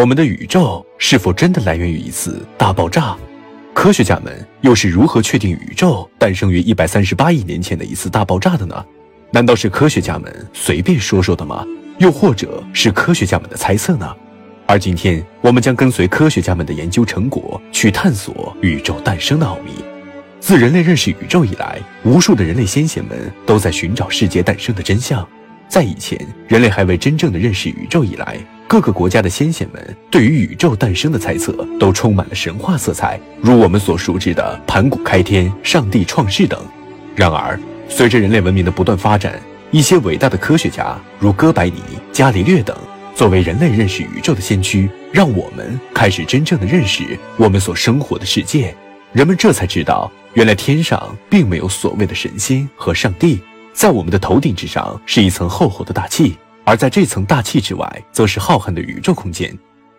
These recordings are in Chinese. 我们的宇宙是否真的来源于一次大爆炸？科学家们又是如何确定宇宙诞生于138亿年前的一次大爆炸的呢？难道是科学家们随便说说的吗？又或者是科学家们的猜测呢？而今天我们将跟随科学家们的研究成果去探索宇宙诞生的奥秘。自人类认识宇宙以来，无数的人类先贤们都在寻找世界诞生的真相。在以前人类还未真正的认识宇宙以来，各个国家的先贤们对于宇宙诞生的猜测都充满了神话色彩，如我们所熟知的盘古开天、上帝创世等。然而随着人类文明的不断发展，一些伟大的科学家如哥白尼、伽利略等作为人类认识宇宙的先驱，让我们开始真正的认识我们所生活的世界。人们这才知道，原来天上并没有所谓的神仙和上帝，在我们的头顶之上是一层厚厚的大气，而在这层大气之外则是浩瀚的宇宙空间。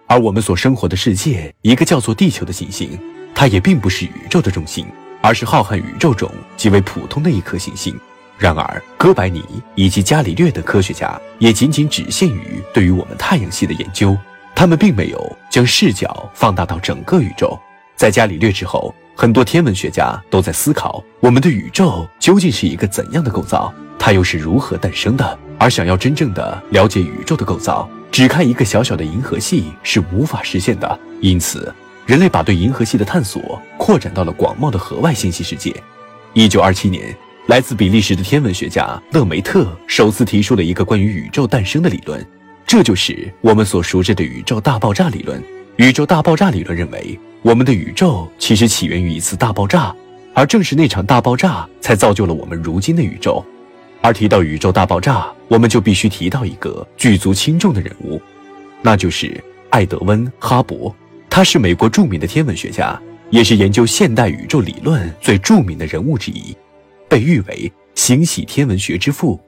而我们所生活的世界，一个叫做地球的行星，它也并不是宇宙的中心，而是浩瀚宇宙中极为普通的一颗行星。然而哥白尼以及伽利略等科学家也仅仅只限于对于我们太阳系的研究，他们并没有将视角放大到整个宇宙。在伽利略之后，很多天文学家都在思考我们的宇宙究竟是一个怎样的构造，它又是如何诞生的。而想要真正的了解宇宙的构造，只看一个小小的银河系是无法实现的，因此人类把对银河系的探索扩展到了广袤的河外星系世界。1927年，来自比利时的天文学家勒梅特首次提出了一个关于宇宙诞生的理论，这就是我们所熟知的宇宙大爆炸理论。宇宙大爆炸理论认为，我们的宇宙其实起源于一次大爆炸，而正是那场大爆炸才造就了我们如今的宇宙。而提到宇宙大爆炸，我们就必须提到一个举足轻重的人物，那就是艾德温·哈勃。他是美国著名的天文学家，也是研究现代宇宙理论最著名的人物之一，被誉为星系天文学之父。